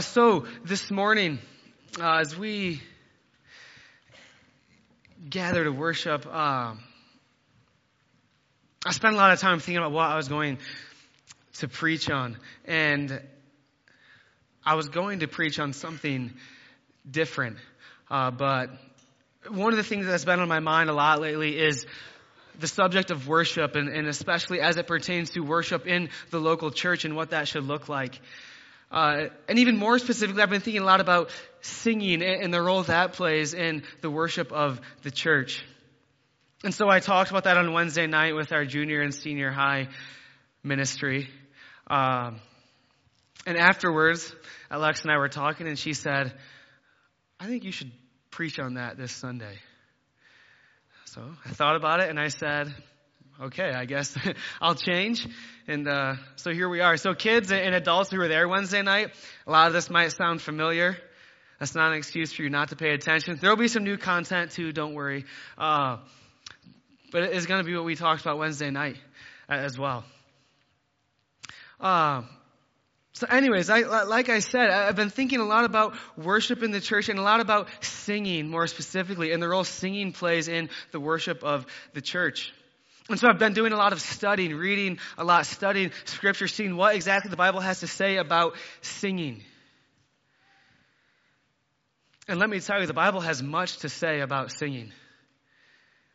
So this morning, as we gather to worship, I spent a lot of time thinking about what I was going to preach on. And I was going to preach on something different. But one of the things that's been on my mind a lot lately is the subject of worship, and especially as it pertains to worship in the local church and what that should look like. And even more specifically, I've been thinking a lot about singing and the role that plays in the worship of the church. And so I talked about that on Wednesday night with our junior and senior high ministry. And afterwards, Alex and I were talking, and she said, I think you should preach on that this Sunday. So I thought about it, and I said, okay, I guess I'll change. And so here we are. So kids and adults who were there Wednesday night, a lot of this might sound familiar. That's not an excuse for you not to pay attention. There will be some new content too, don't worry. But it's going to be what we talked about Wednesday night as well. So anyways, like I said, I've been thinking a lot about worship in the church and a lot about singing more specifically and the role singing plays in the worship of the church. And so I've been doing a lot of studying, reading a lot, studying scripture, seeing what exactly the Bible has to say about singing. And let me tell you, the Bible has much to say about singing.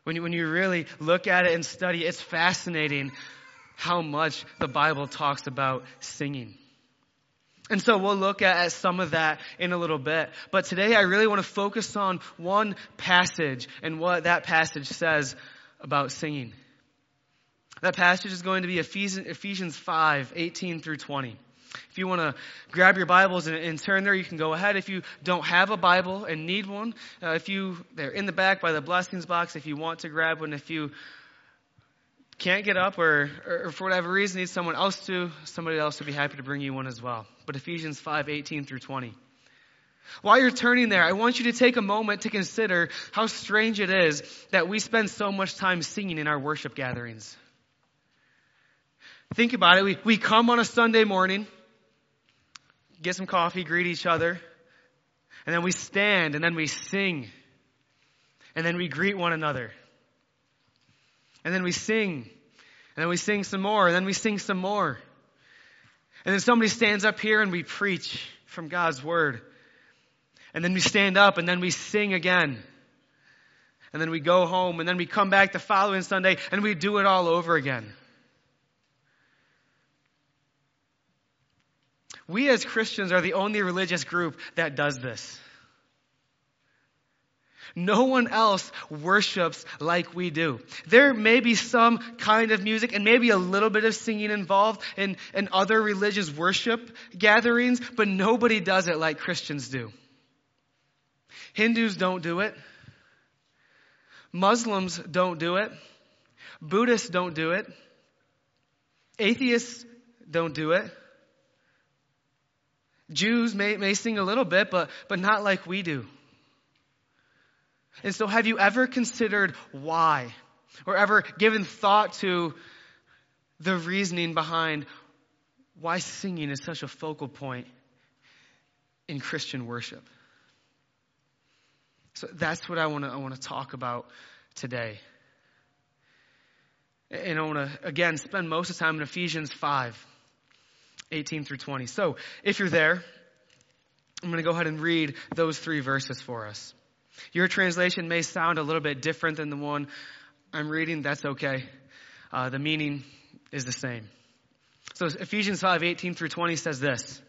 When you really look at it and study, it's fascinating how much the Bible talks about singing. And so we'll look at some of that in a little bit. But today I really want to focus on one passage and what that passage says about singing. That passage is going to be Ephesians 5, 18 through 20. If you want to grab your Bibles and turn there, you can go ahead. If you don't have a Bible and need one, they're in the back by the blessings box if you want to grab one. If you can't get up or for whatever reason need somebody else would be happy to bring you one as well. But Ephesians 5, 18 through 20. While you're turning there, I want you to take a moment to consider how strange it is that we spend so much time singing in our worship gatherings. Think about it. We come on a Sunday morning, get some coffee, greet each other, and then we stand, and then we sing, and then we greet one another, and then we sing, and then we sing some more, and then we sing some more, and then somebody stands up here and we preach from God's word, and then we stand up, and then we sing again, and then we go home, and then we come back the following Sunday, and we do it all over again. We as Christians are the only religious group that does this. No one else worships like we do. There may be some kind of music and maybe a little bit of singing involved in other religious worship gatherings, but nobody does it like Christians do. Hindus don't do it. Muslims don't do it. Buddhists don't do it. Atheists don't do it. Jews may sing a little bit, but not like we do. And so have you ever considered why, or ever given thought to the reasoning behind why singing is such a focal point in Christian worship? So that's what I want to talk about today. And I want to, again, spend most of the time in Ephesians 5. 18 through 20. So, if you're there, I'm going to go ahead and read those three verses for us. Your translation may sound a little bit different than the one I'm reading. That's okay. The meaning is the same. So, Ephesians 5, 18 through 20 says this.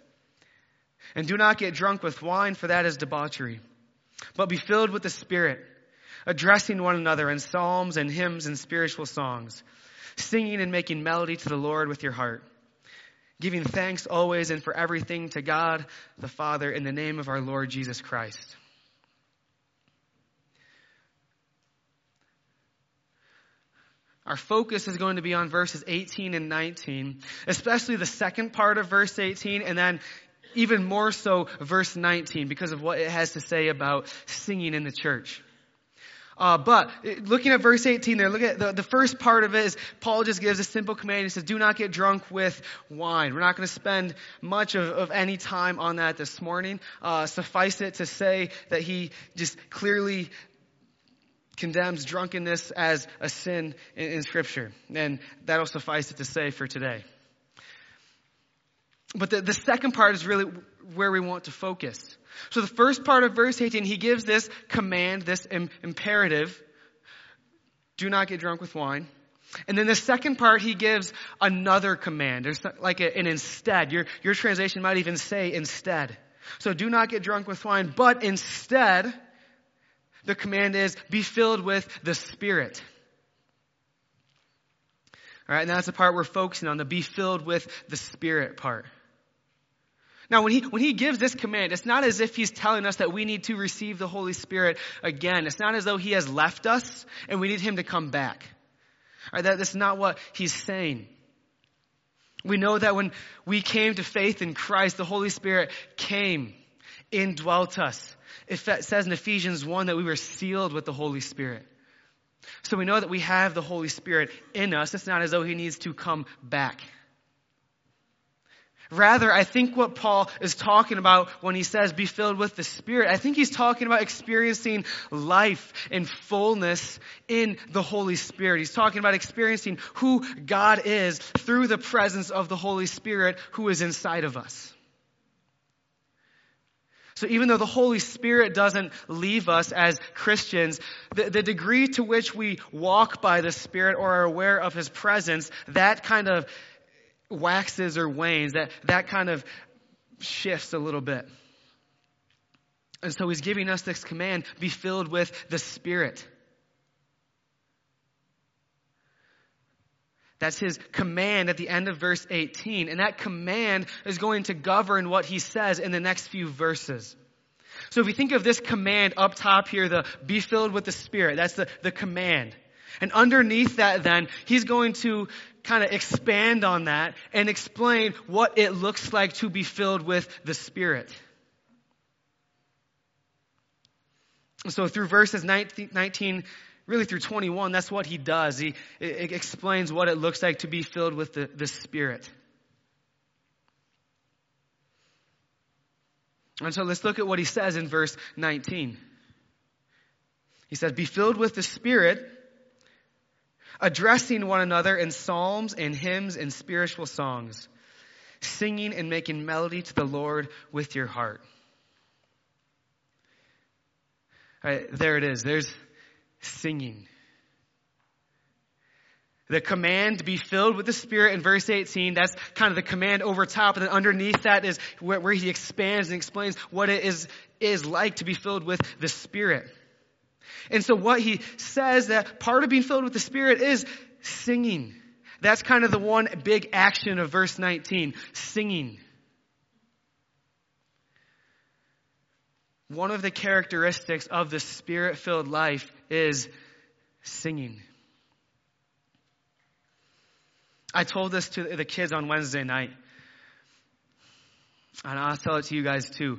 And do not get drunk with wine, for that is debauchery. But be filled with the Spirit, addressing one another in psalms and hymns and spiritual songs, singing and making melody to the Lord with your heart, giving thanks always and for everything to God the Father in the name of our Lord Jesus Christ. Our focus is going to be on verses 18 and 19, especially the second part of verse 18, and then even more so verse 19 because of what it has to say about singing in the church. But looking at verse 18 there, look at the first part of it is Paul just gives a simple command. He says, do not get drunk with wine. We're not going to spend much of any time on that this morning. Suffice it to say that he just clearly condemns drunkenness as a sin in Scripture. And that'll suffice it to say for today. But the second part is really where we want to focus. So the first part of verse 18, he gives this command, this imperative, do not get drunk with wine. And then the second part, he gives another command. There's like an instead. Your translation might even say instead. So do not get drunk with wine, but instead, the command is be filled with the Spirit. All right, and that's the part we're focusing on, the be filled with the Spirit part. Now, when he gives this command, it's not as if he's telling us that we need to receive the Holy Spirit again. It's not as though he has left us and we need him to come back. All right, that's not what he's saying. We know that when we came to faith in Christ, the Holy Spirit came, indwelt us. It says in Ephesians 1 that we were sealed with the Holy Spirit. So we know that we have the Holy Spirit in us. It's not as though he needs to come back. Rather, I think what Paul is talking about when he says be filled with the Spirit, I think he's talking about experiencing life and fullness in the Holy Spirit. He's talking about experiencing who God is through the presence of the Holy Spirit who is inside of us. So even though the Holy Spirit doesn't leave us as Christians, the degree to which we walk by the Spirit or are aware of his presence, that kind of waxes or wanes, that kind of shifts a little bit. And so he's giving us this command, be filled with the Spirit. That's his command at the end of verse 18. And that command is going to govern what he says in the next few verses. So if you think of this command up top here, the be filled with the Spirit, that's the command. And underneath that then, he's going to kind of expand on that and explain what it looks like to be filled with the Spirit. So through verses 19 really through 21, that's what he does. He explains what it looks like to be filled with the Spirit. And so let's look at what he says in verse 19. He says, be filled with the Spirit, addressing one another in psalms and hymns and spiritual songs, singing and making melody to the Lord with your heart. All right, there it is. There's singing. The command to be filled with the Spirit in verse 18, that's kind of the command over top. And then underneath that is where he expands and explains what it is like to be filled with the Spirit. And so what he says, that part of being filled with the Spirit is singing. That's kind of the one big action of verse 19, singing. One of the characteristics of the Spirit-filled life is singing. I told this to the kids on Wednesday night, and I'll tell it to you guys too.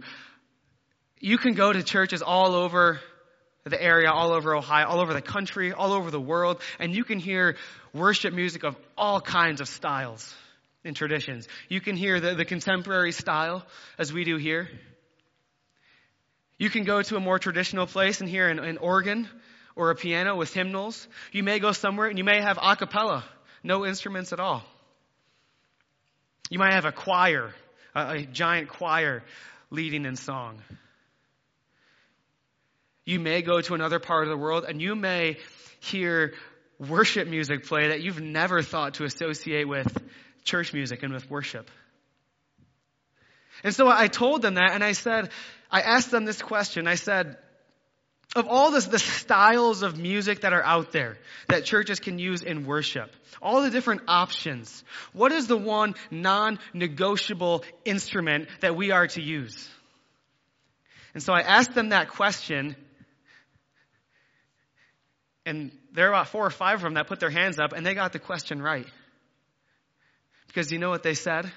You can go to churches all over the area, all over Ohio, all over the country, all over the world, and you can hear worship music of all kinds of styles and traditions. You can hear the contemporary style, as we do here. You can go to a more traditional place and hear an organ or a piano with hymnals. You may go somewhere and you may have a cappella, no instruments at all. You might have a choir, a giant choir leading in song. You may go to another part of the world and you may hear worship music play that you've never thought to associate with church music and with worship. And so I told them that, and I asked them this question. I said, of all the styles of music that are out there that churches can use in worship, all the different options, what is the one non-negotiable instrument that we are to use? And so I asked them that question, and there were about 4 or 5 of them that put their hands up, and they got the question right. Because you know what they said?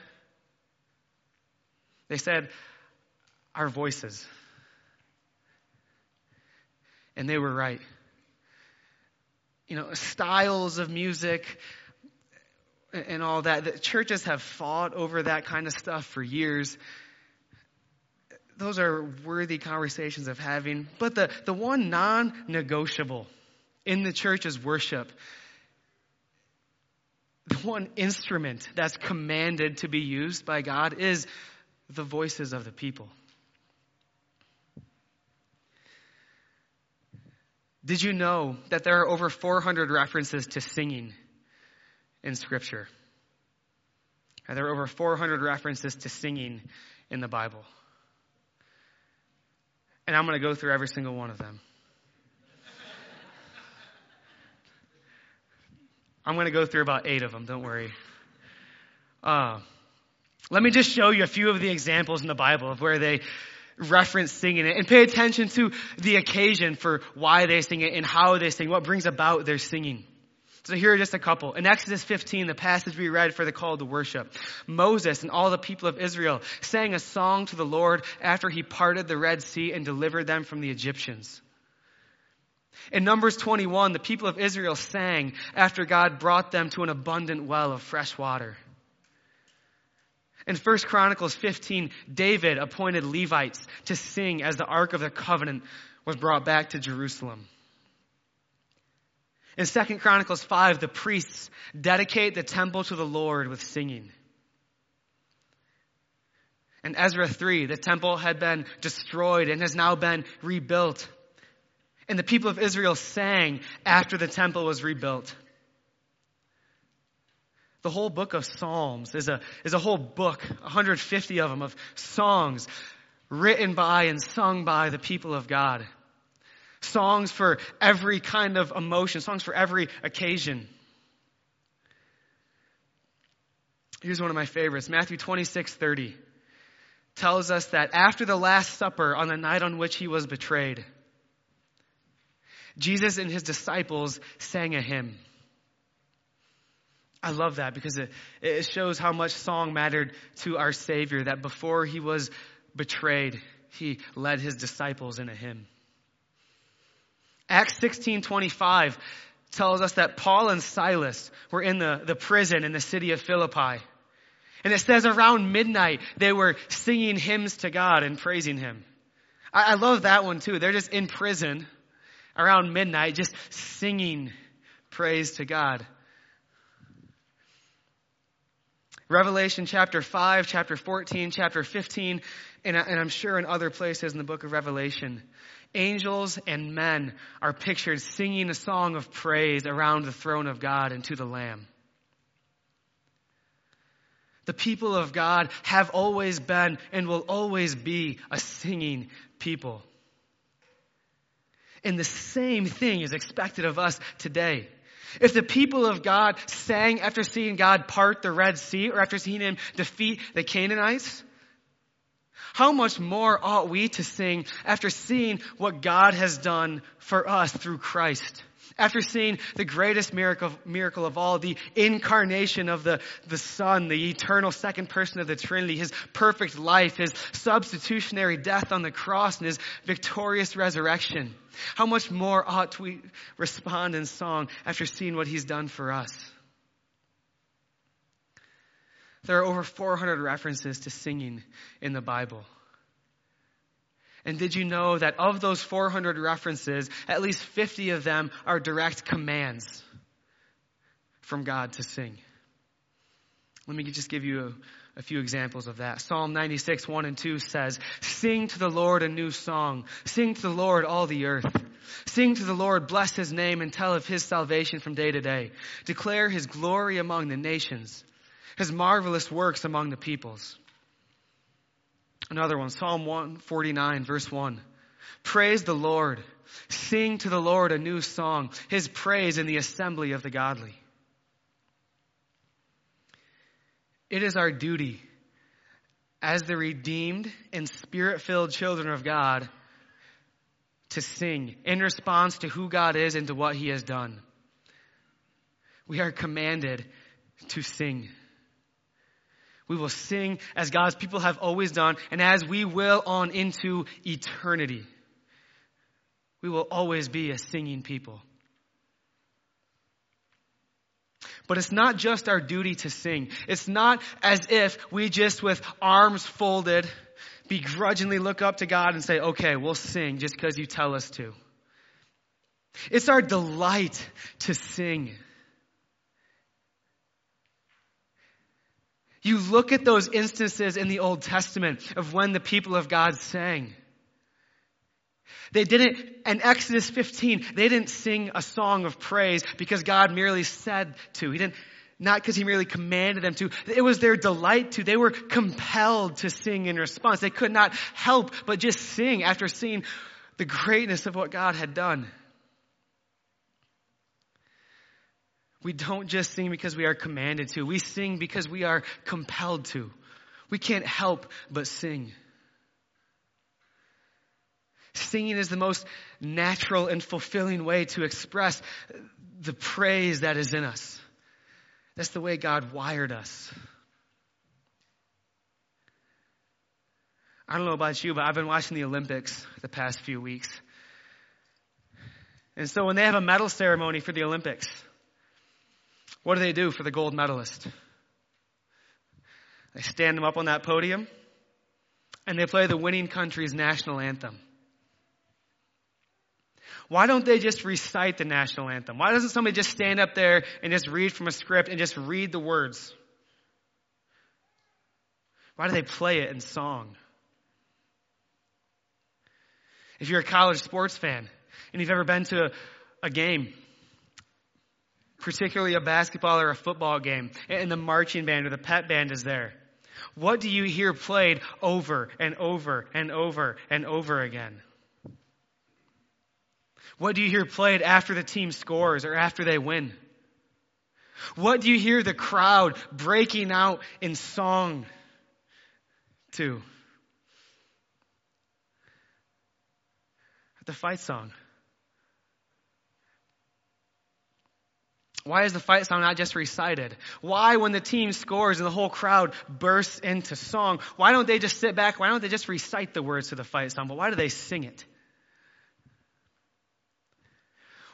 They said, our voices. And they were right. styles of music and all that. The churches have fought over that kind of stuff for years. Those are worthy conversations of having. But the one non-negotiable in the church is worship. The one instrument that's commanded to be used by God is the voices of the people. Did you know that there are over 400 references to singing in Scripture? And there are over 400 references to singing in the Bible. And I'm going to go through every single one of them. I'm going to go through about 8 of them, don't worry. Let me just show you a few of the examples in the Bible of where they reference singing it, and pay attention to the occasion for why they sing it and how they sing, what brings about their singing. So here are just a couple. In Exodus 15, the passage we read for the call to worship, Moses and all the people of Israel sang a song to the Lord after he parted the Red Sea and delivered them from the Egyptians. In Numbers 21, the people of Israel sang after God brought them to an abundant well of fresh water. In 1 Chronicles 15, David appointed Levites to sing as the Ark of the Covenant was brought back to Jerusalem. In 2 Chronicles 5, the priests dedicate the temple to the Lord with singing. In Ezra 3, the temple had been destroyed and has now been rebuilt. And the people of Israel sang after the temple was rebuilt. The whole book of Psalms is a whole book, 150 of them, of songs written by and sung by the people of God. Songs for every kind of emotion, songs for every occasion. Here's one of my favorites. Matthew 26:30 tells us that after the Last Supper, on the night on which he was betrayed, Jesus and his disciples sang a hymn. I love that because it shows how much song mattered to our Savior, that before he was betrayed, he led his disciples in a hymn. Acts 16:25 tells us that Paul and Silas were in the prison in the city of Philippi. And it says around midnight, they were singing hymns to God and praising him. I love that one too. They're just in prison around midnight, just singing praise to God. Revelation chapter 5, chapter 14, chapter 15, and I'm sure in other places in the book of Revelation, angels and men are pictured singing a song of praise around the throne of God and to the Lamb. The people of God have always been and will always be a singing people. And the same thing is expected of us today. If the people of God sang after seeing God part the Red Sea or after seeing him defeat the Canaanites, how much more ought we to sing after seeing what God has done for us through Christ? After seeing the greatest miracle of all, the incarnation of the Son, the eternal second person of the Trinity, his perfect life, his substitutionary death on the cross, and his victorious resurrection. How much more ought we respond in song after seeing what he's done for us? There are over 400 references to singing in the Bible. And did you know that of those 400 references, at least 50 of them are direct commands from God to sing? Let me just give you a few examples of that. Psalm 96:1-2 says, "Sing to the Lord a new song. Sing to the Lord, all the earth. Sing to the Lord, bless his name, and tell of his salvation from day to day. Declare his glory among the nations, his marvelous works among the peoples." Another one, Psalm 149, verse 1. "Praise the Lord. Sing to the Lord a new song, his praise in the assembly of the godly." It is our duty as the redeemed and spirit-filled children of God to sing in response to who God is and to what he has done. We are commanded to sing. We will sing as God's people have always done, and as we will on into eternity. We will always be a singing people. But it's not just our duty to sing. It's not as if we just with arms folded begrudgingly look up to God and say, okay, we'll sing just because you tell us to. It's our delight to sing. You look at those instances in the Old Testament of when the people of God sang. They didn't, in Exodus 15, they didn't sing a song of praise because God merely said to. He didn't, not because he merely commanded them to. It was their delight to. They were compelled to sing in response. They could not help but just sing after seeing the greatness of what God had done. We don't just sing because we are commanded to. We sing because we are compelled to. We can't help but sing. Singing is the most natural and fulfilling way to express the praise that is in us. That's the way God wired us. I don't know about you, but I've been watching the Olympics the past few weeks. And so when they have a medal ceremony for the Olympics, what do they do for the gold medalist? They stand them up on that podium and they play the winning country's national anthem. Why don't they just recite the national anthem? Why doesn't somebody just stand up there and just read from a script and just read the words? Why do they play it in song? If you're a college sports fan and you've ever been to a game, particularly a basketball or a football game, and the marching band or the pep band is there, what do you hear played over and over and over and over again? What do you hear played after the team scores or after they win? What do you hear the crowd breaking out in song to? The fight song. Why is the fight song not just recited? Why, when the team scores and the whole crowd bursts into song, why don't they just sit back? Why don't they just recite the words to the fight song? But why do they sing it?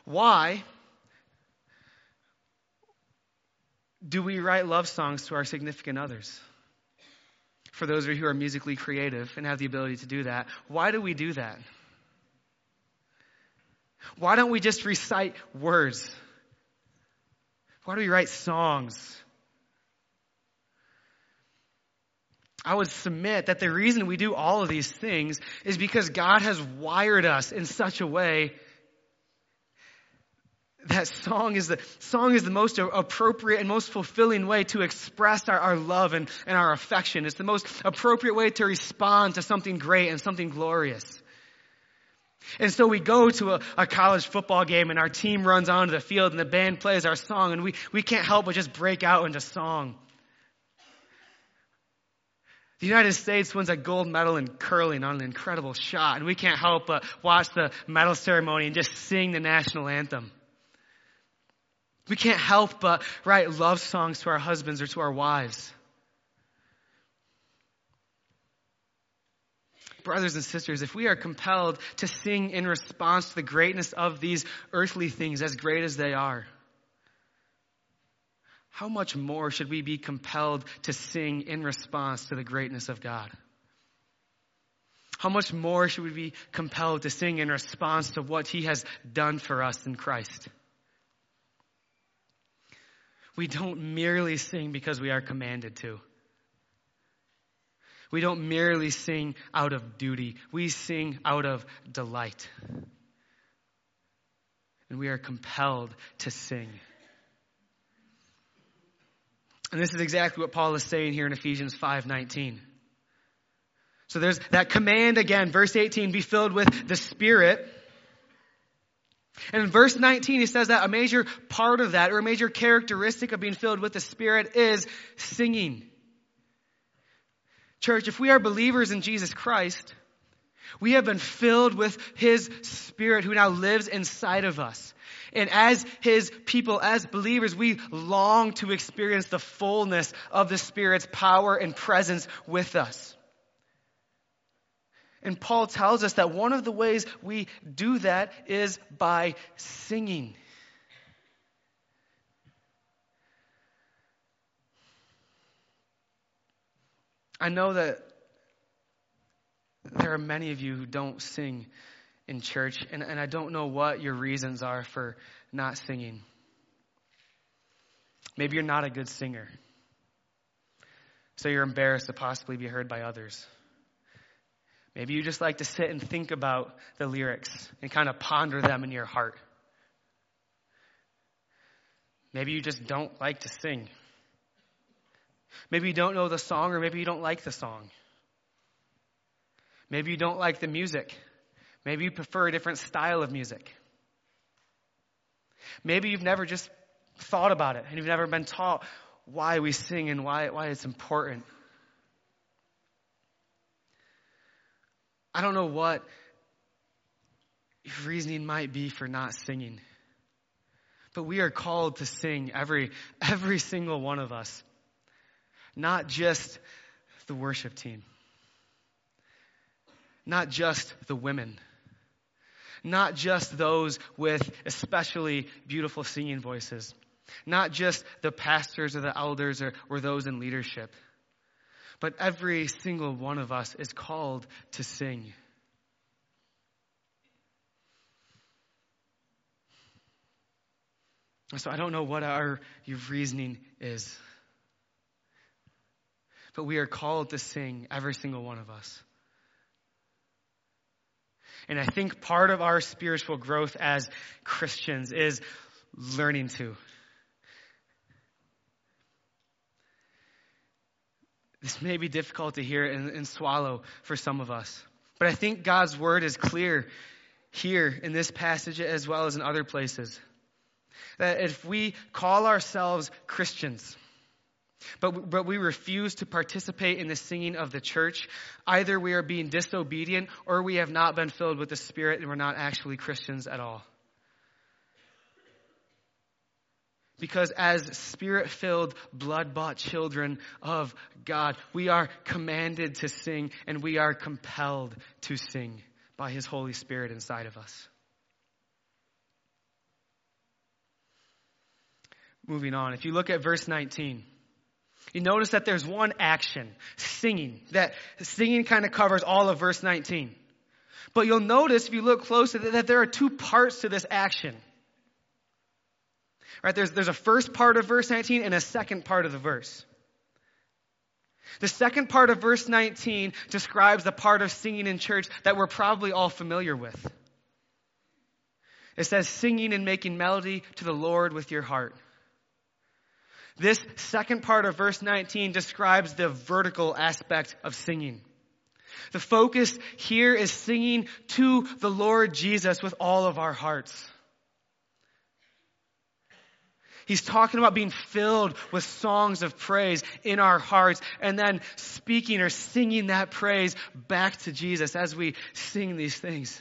Why do we write love songs to our significant others? For those of you who are musically creative and have the ability to do that, why do we do that? Why don't we just recite words? Why do we write songs? I would submit that the reason we do all of these things is because God has wired us in such a way that song is the most appropriate and most fulfilling way to express our love and our affection. It's the most appropriate way to respond to something great and something glorious. And so we go to a college football game and our team runs onto the field and the band plays our song and we can't help but just break out into song. The United States wins a gold medal in curling on an incredible shot and we can't help but watch the medal ceremony and just sing the national anthem. We can't help but write love songs to our husbands or to our wives. Brothers and sisters, if we are compelled to sing in response to the greatness of these earthly things, as great as they are, how much more should we be compelled to sing in response to the greatness of God? How much more should we be compelled to sing in response to what he has done for us in Christ? We don't merely sing because we are commanded to. We don't merely sing out of duty. We sing out of delight. And we are compelled to sing. And this is exactly what Paul is saying here in Ephesians 5:19. So there's that command again, verse 18, be filled with the Spirit. And in verse 19, he says that a major part of that, or a major characteristic of being filled with the Spirit, is singing. Church, if we are believers in Jesus Christ, we have been filled with his Spirit who now lives inside of us. And as his people, as believers, we long to experience the fullness of the Spirit's power and presence with us. And Paul tells us that one of the ways we do that is by singing. I know that there are many of you who don't sing in church, and I don't know what your reasons are for not singing. Maybe you're not a good singer, so you're embarrassed to possibly be heard by others. Maybe you just like to sit and think about the lyrics and kind of ponder them in your heart. Maybe you just don't like to sing. Maybe you don't know the song, or maybe you don't like the song. Maybe you don't like the music. Maybe you prefer a different style of music. Maybe you've never just thought about it, and you've never been taught why we sing and why it's important. I don't know what your reasoning might be for not singing, but we are called to sing, every single one of us, not just the worship team, not just the women, not just those with especially beautiful singing voices, not just the pastors or the elders or those in leadership, but every single one of us is called to sing. So I don't know what your reasoning is, but we are called to sing, every single one of us. And I think part of our spiritual growth as Christians is learning to. This may be difficult to hear and swallow for some of us, but I think God's word is clear here in this passage as well as in other places. That if we call ourselves Christians, but we refuse to participate in the singing of the church, either we are being disobedient or we have not been filled with the Spirit and we're not actually Christians at all. Because as Spirit-filled, blood-bought children of God, we are commanded to sing and we are compelled to sing by His Holy Spirit inside of us. Moving on, if you look at verse 19, you notice that there's one action, singing. That singing kind of covers all of verse 19. But you'll notice if you look closer that there are two parts to this action. Right? There's a first part of verse 19 and a second part of the verse. The second part of verse 19 describes the part of singing in church that we're probably all familiar with. It says, singing and making melody to the Lord with your heart. This second part of verse 19 describes the vertical aspect of singing. The focus here is singing to the Lord Jesus with all of our hearts. He's talking about being filled with songs of praise in our hearts and then speaking or singing that praise back to Jesus as we sing these things.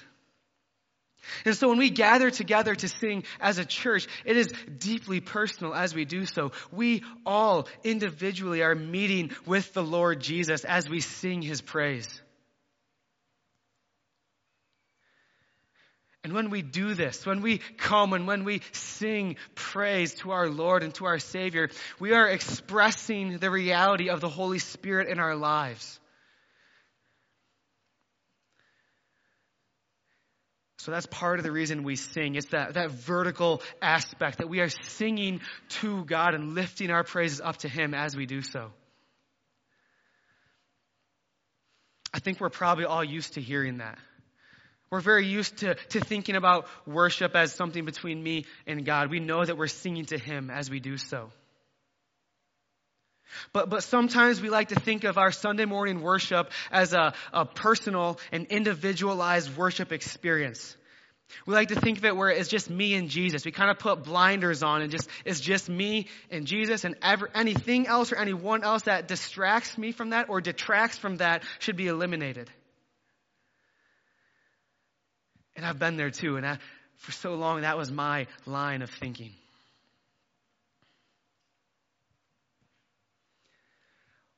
And so when we gather together to sing as a church, it is deeply personal as we do so. We all individually are meeting with the Lord Jesus as we sing His praise. And when we do this, when we come and when we sing praise to our Lord and to our Savior, we are expressing the reality of the Holy Spirit in our lives. So that's part of the reason we sing. It's that vertical aspect that we are singing to God and lifting our praises up to Him as we do so. I think we're probably all used to hearing that. We're very used to thinking about worship as something between me and God. We know that we're singing to Him as we do so. But sometimes we like to think of our Sunday morning worship as a personal and individualized worship experience. We like to think of it where it's just me and Jesus. We kind of put blinders on and it's just me and Jesus, and anything else or anyone else that distracts me from that or detracts from that should be eliminated. And I've been there too, and for so long that was my line of thinking.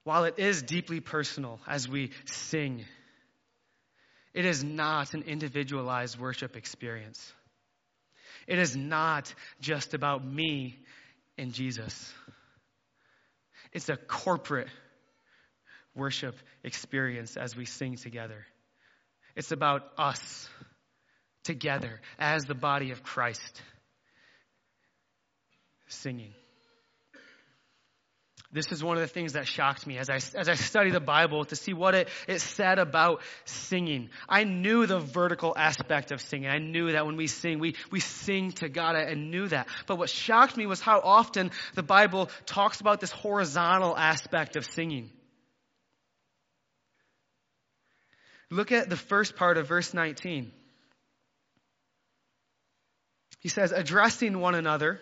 While it is deeply personal as we sing, it is not an individualized worship experience. It is not just about me and Jesus. It's a corporate worship experience as we sing together. It's about us together as the body of Christ singing. This is one of the things that shocked me as I studied the Bible to see what it said about singing. I knew the vertical aspect of singing. I knew that when we sing, we sing to God. I knew that. But what shocked me was how often the Bible talks about this horizontal aspect of singing. Look at the first part of verse 19. He says, addressing one another.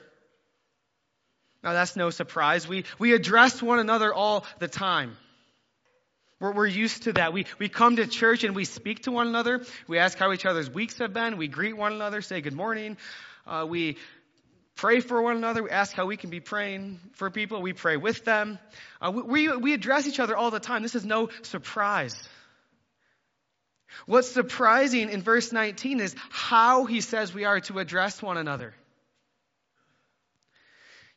Now, that's no surprise. We address one another all the time. We're used to that. We come to church and we speak to one another. We ask how each other's weeks have been. We greet one another, say good morning. We pray for one another. We ask how we can be praying for people. We pray with them. We address each other all the time. This is no surprise. What's surprising in verse 19 is how he says we are to address one another.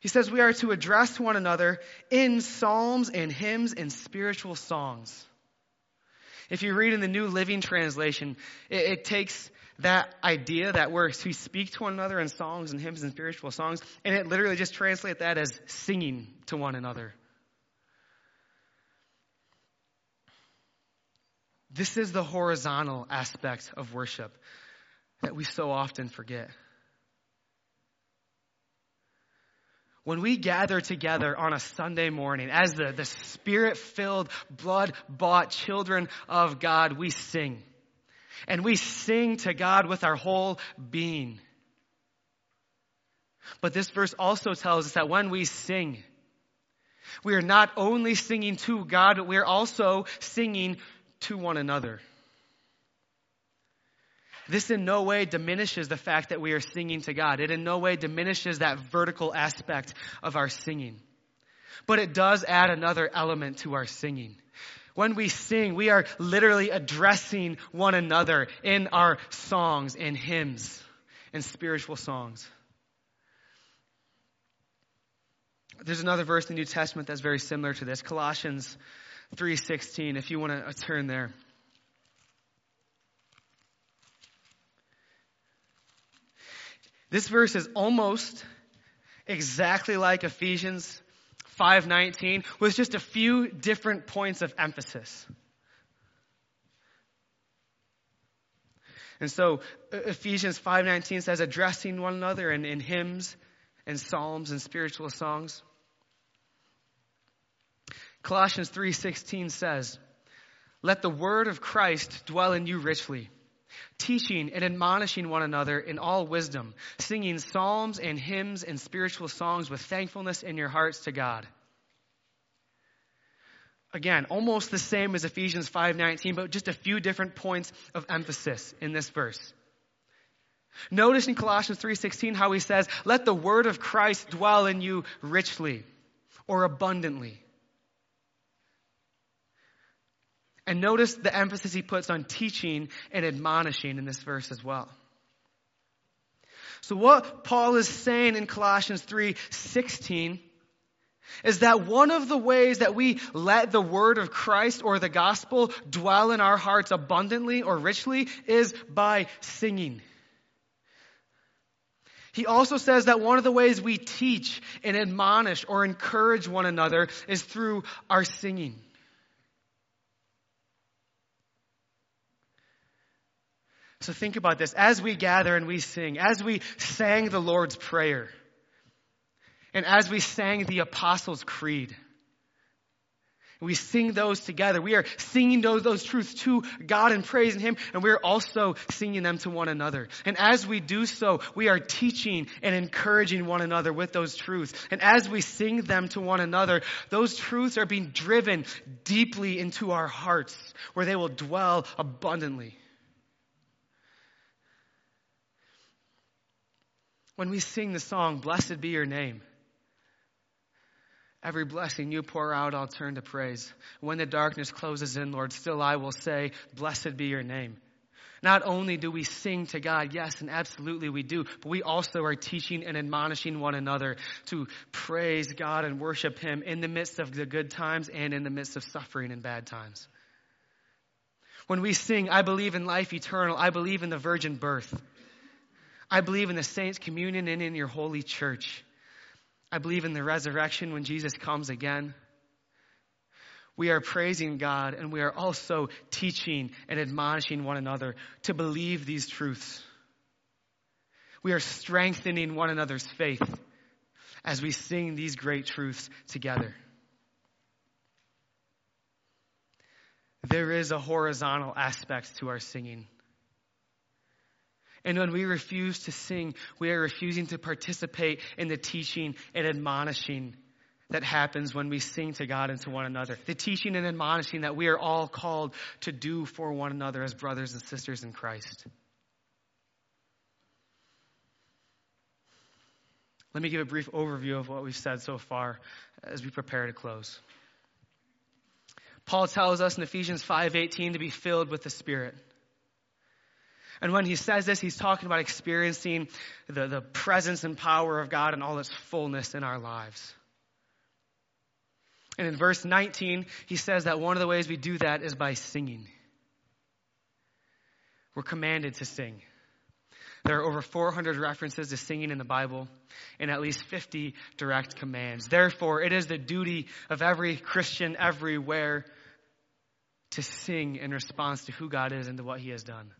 He says we are to address one another in psalms and hymns and spiritual songs. If you read in the New Living Translation, it takes that idea that we're to speak to one another in songs and hymns and spiritual songs, and it literally just translates that as singing to one another. This is the horizontal aspect of worship that we so often forget. When we gather together on a Sunday morning as the Spirit-filled, blood-bought children of God, we sing. And we sing to God with our whole being. But this verse also tells us that when we sing, we are not only singing to God, but we are also singing to one another. This in no way diminishes the fact that we are singing to God. It in no way diminishes that vertical aspect of our singing. But it does add another element to our singing. When we sing, we are literally addressing one another in our songs and hymns and spiritual songs. There's another verse in the New Testament that's very similar to this. Colossians 3:16, if you want to turn there. This verse is almost exactly like Ephesians 5:19 with just a few different points of emphasis. And so Ephesians 5:19 says addressing one another in hymns and psalms and spiritual songs. Colossians 3:16 says, let the word of Christ dwell in you richly, teaching and admonishing one another in all wisdom, singing psalms and hymns and spiritual songs with thankfulness in your hearts to God. Again, almost the same as Ephesians 5:19, but just a few different points of emphasis in this verse. Notice in Colossians 3:16 how he says, let the word of Christ dwell in you richly or abundantly. And notice the emphasis he puts on teaching and admonishing in this verse as well. So what Paul is saying in Colossians 3:16 is that one of the ways that we let the word of Christ or the gospel dwell in our hearts abundantly or richly is by singing. He also says that one of the ways we teach and admonish or encourage one another is through our singing. So think about this. As we gather and we sing, as we sang the Lord's Prayer, and as we sang the Apostles' Creed, we sing those together. We are singing those truths to God and praising Him, and we are also singing them to one another. And as we do so, we are teaching and encouraging one another with those truths. And as we sing them to one another, those truths are being driven deeply into our hearts, where they will dwell abundantly. When we sing the song, blessed be your name, every blessing you pour out, I'll turn to praise. When the darkness closes in, Lord, still I will say, blessed be your name. Not only do we sing to God, yes, and absolutely we do, but we also are teaching and admonishing one another to praise God and worship Him in the midst of the good times and in the midst of suffering and bad times. When we sing, I believe in life eternal, I believe in the virgin birth, I believe in the saints' communion and in your holy church, I believe in the resurrection when Jesus comes again. We are praising God, and we are also teaching and admonishing one another to believe these truths. We are strengthening one another's faith as we sing these great truths together. There is a horizontal aspect to our singing. And when we refuse to sing, we are refusing to participate in the teaching and admonishing that happens when we sing to God and to one another. The teaching and admonishing that we are all called to do for one another as brothers and sisters in Christ. Let me give a brief overview of what we've said so far as we prepare to close. Paul tells us in Ephesians 5:18 to be filled with the Spirit. And when he says this, he's talking about experiencing the presence and power of God in all its fullness in our lives. And in verse 19, he says that one of the ways we do that is by singing. We're commanded to sing. There are over 400 references to singing in the Bible and at least 50 direct commands. Therefore, it is the duty of every Christian everywhere to sing in response to who God is and to what He has done.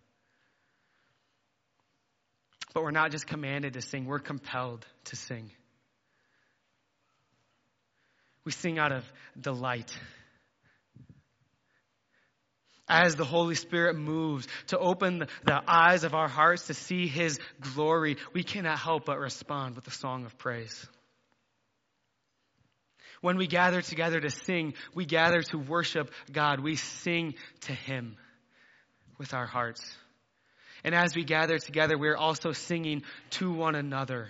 But we're not just commanded to sing, we're compelled to sing. We sing out of delight. As the Holy Spirit moves to open the eyes of our hearts to see His glory, we cannot help but respond with a song of praise. When we gather together to sing, we gather to worship God. We sing to Him with our hearts. And as we gather together, we are also singing to one another,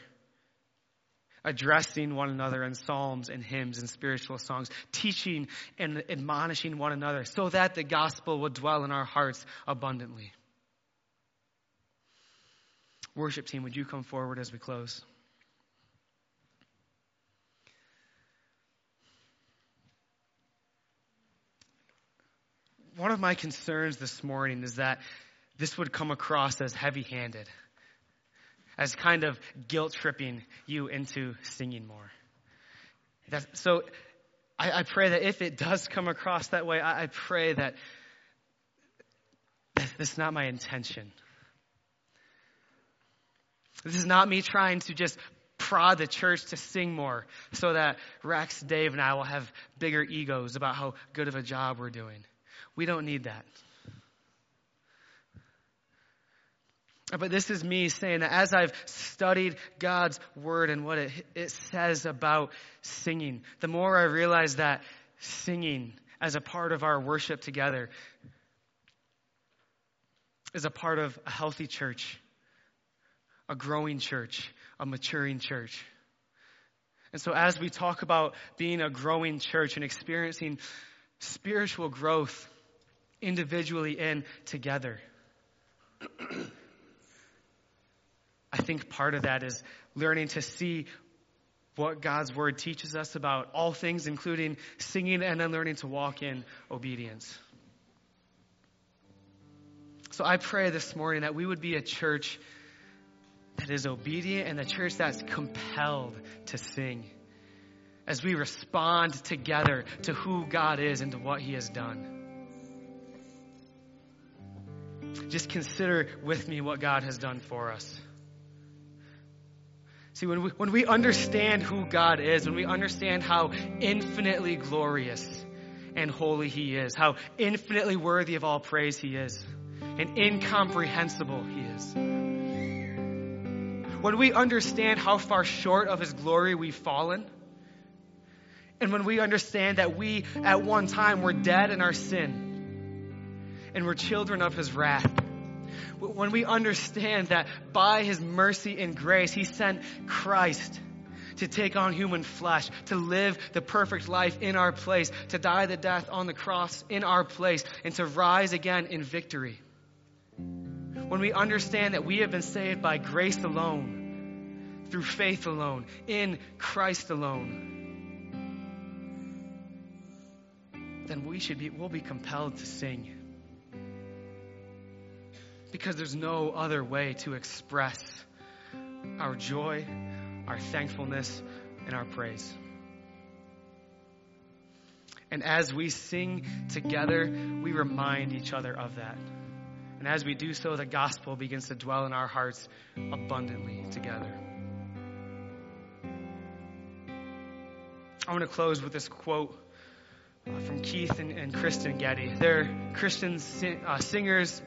addressing one another in psalms and hymns and spiritual songs, teaching and admonishing one another so that the gospel will dwell in our hearts abundantly. Worship team, would you come forward as we close? One of my concerns this morning is that this would come across as heavy-handed, as kind of guilt-tripping you into singing more. So I pray that if it does come across that way, I pray that that's not my intention. This is not me trying to just prod the church to sing more so that Rex, Dave, and I will have bigger egos about how good of a job we're doing. We don't need that. But this is me saying that as I've studied God's word and what it says about singing, the more I realize that singing as a part of our worship together is a part of a healthy church, a growing church, a maturing church. And so as we talk about being a growing church and experiencing spiritual growth individually and together, I think part of that is learning to see what God's word teaches us about all things, including singing, and then learning to walk in obedience. So I pray this morning that we would be a church that is obedient and a church that's compelled to sing as we respond together to who God is and to what He has done. Just consider with me what God has done for us. See, when we understand who God is, when we understand how infinitely glorious and holy He is, how infinitely worthy of all praise He is, and incomprehensible He is, when we understand how far short of His glory we've fallen, and when we understand that we at one time were dead in our sin and were children of His wrath, when we understand that by His mercy and grace, He sent Christ to take on human flesh, to live the perfect life in our place, to die the death on the cross in our place, and to rise again in victory. when we understand that we have been saved by grace alone, through faith alone, in Christ alone, then we'll be compelled to sing. Because there's no other way to express our joy, our thankfulness, and our praise. And as we sing together, we remind each other of that. And as we do so, the gospel begins to dwell in our hearts abundantly together. I want to close with this quote from Keith and Kristen Getty. They're Christian singers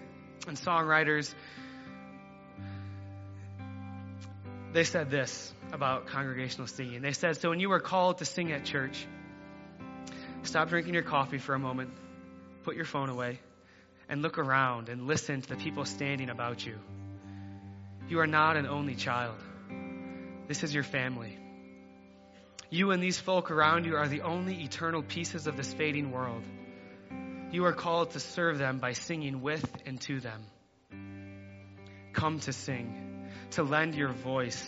and songwriters. They said this about congregational singing. They said, so when you are called to sing at church, stop drinking your coffee for a moment, put your phone away, and look around and listen to the people standing about you. You are not an only child. This is your family. You and these folk around you are the only eternal pieces of this fading world. You are called to serve them by singing with and to them. Come to sing, to lend your voice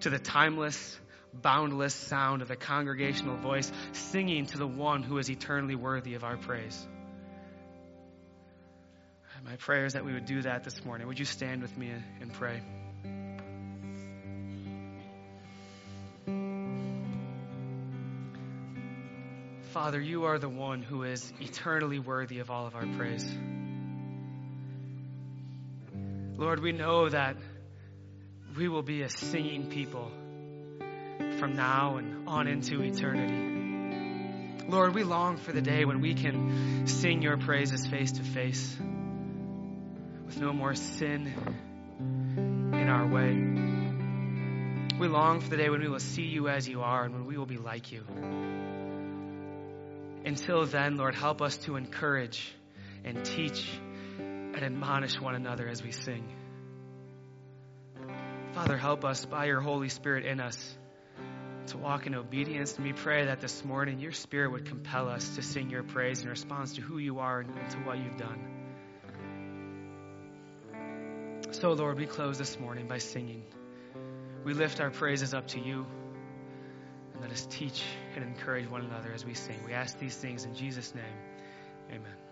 to the timeless, boundless sound of the congregational voice, singing to the one who is eternally worthy of our praise. My prayer is that we would do that this morning. Would you stand with me and pray? Father, you are the one who is eternally worthy of all of our praise. Lord, we know that we will be a singing people from now and on into eternity. Lord, we long for the day when we can sing your praises face to face with no more sin in our way. We long for the day when we will see you as you are and when we will be like you. Until then, Lord, help us to encourage and teach and admonish one another as we sing. Father, help us by your Holy Spirit in us to walk in obedience, and we pray that this morning your Spirit would compel us to sing your praise in response to who you are and to what you've done. So, Lord, we close this morning by singing. We lift our praises up to you, and let us teach and encourage one another as we sing. We ask these things in Jesus' name. Amen.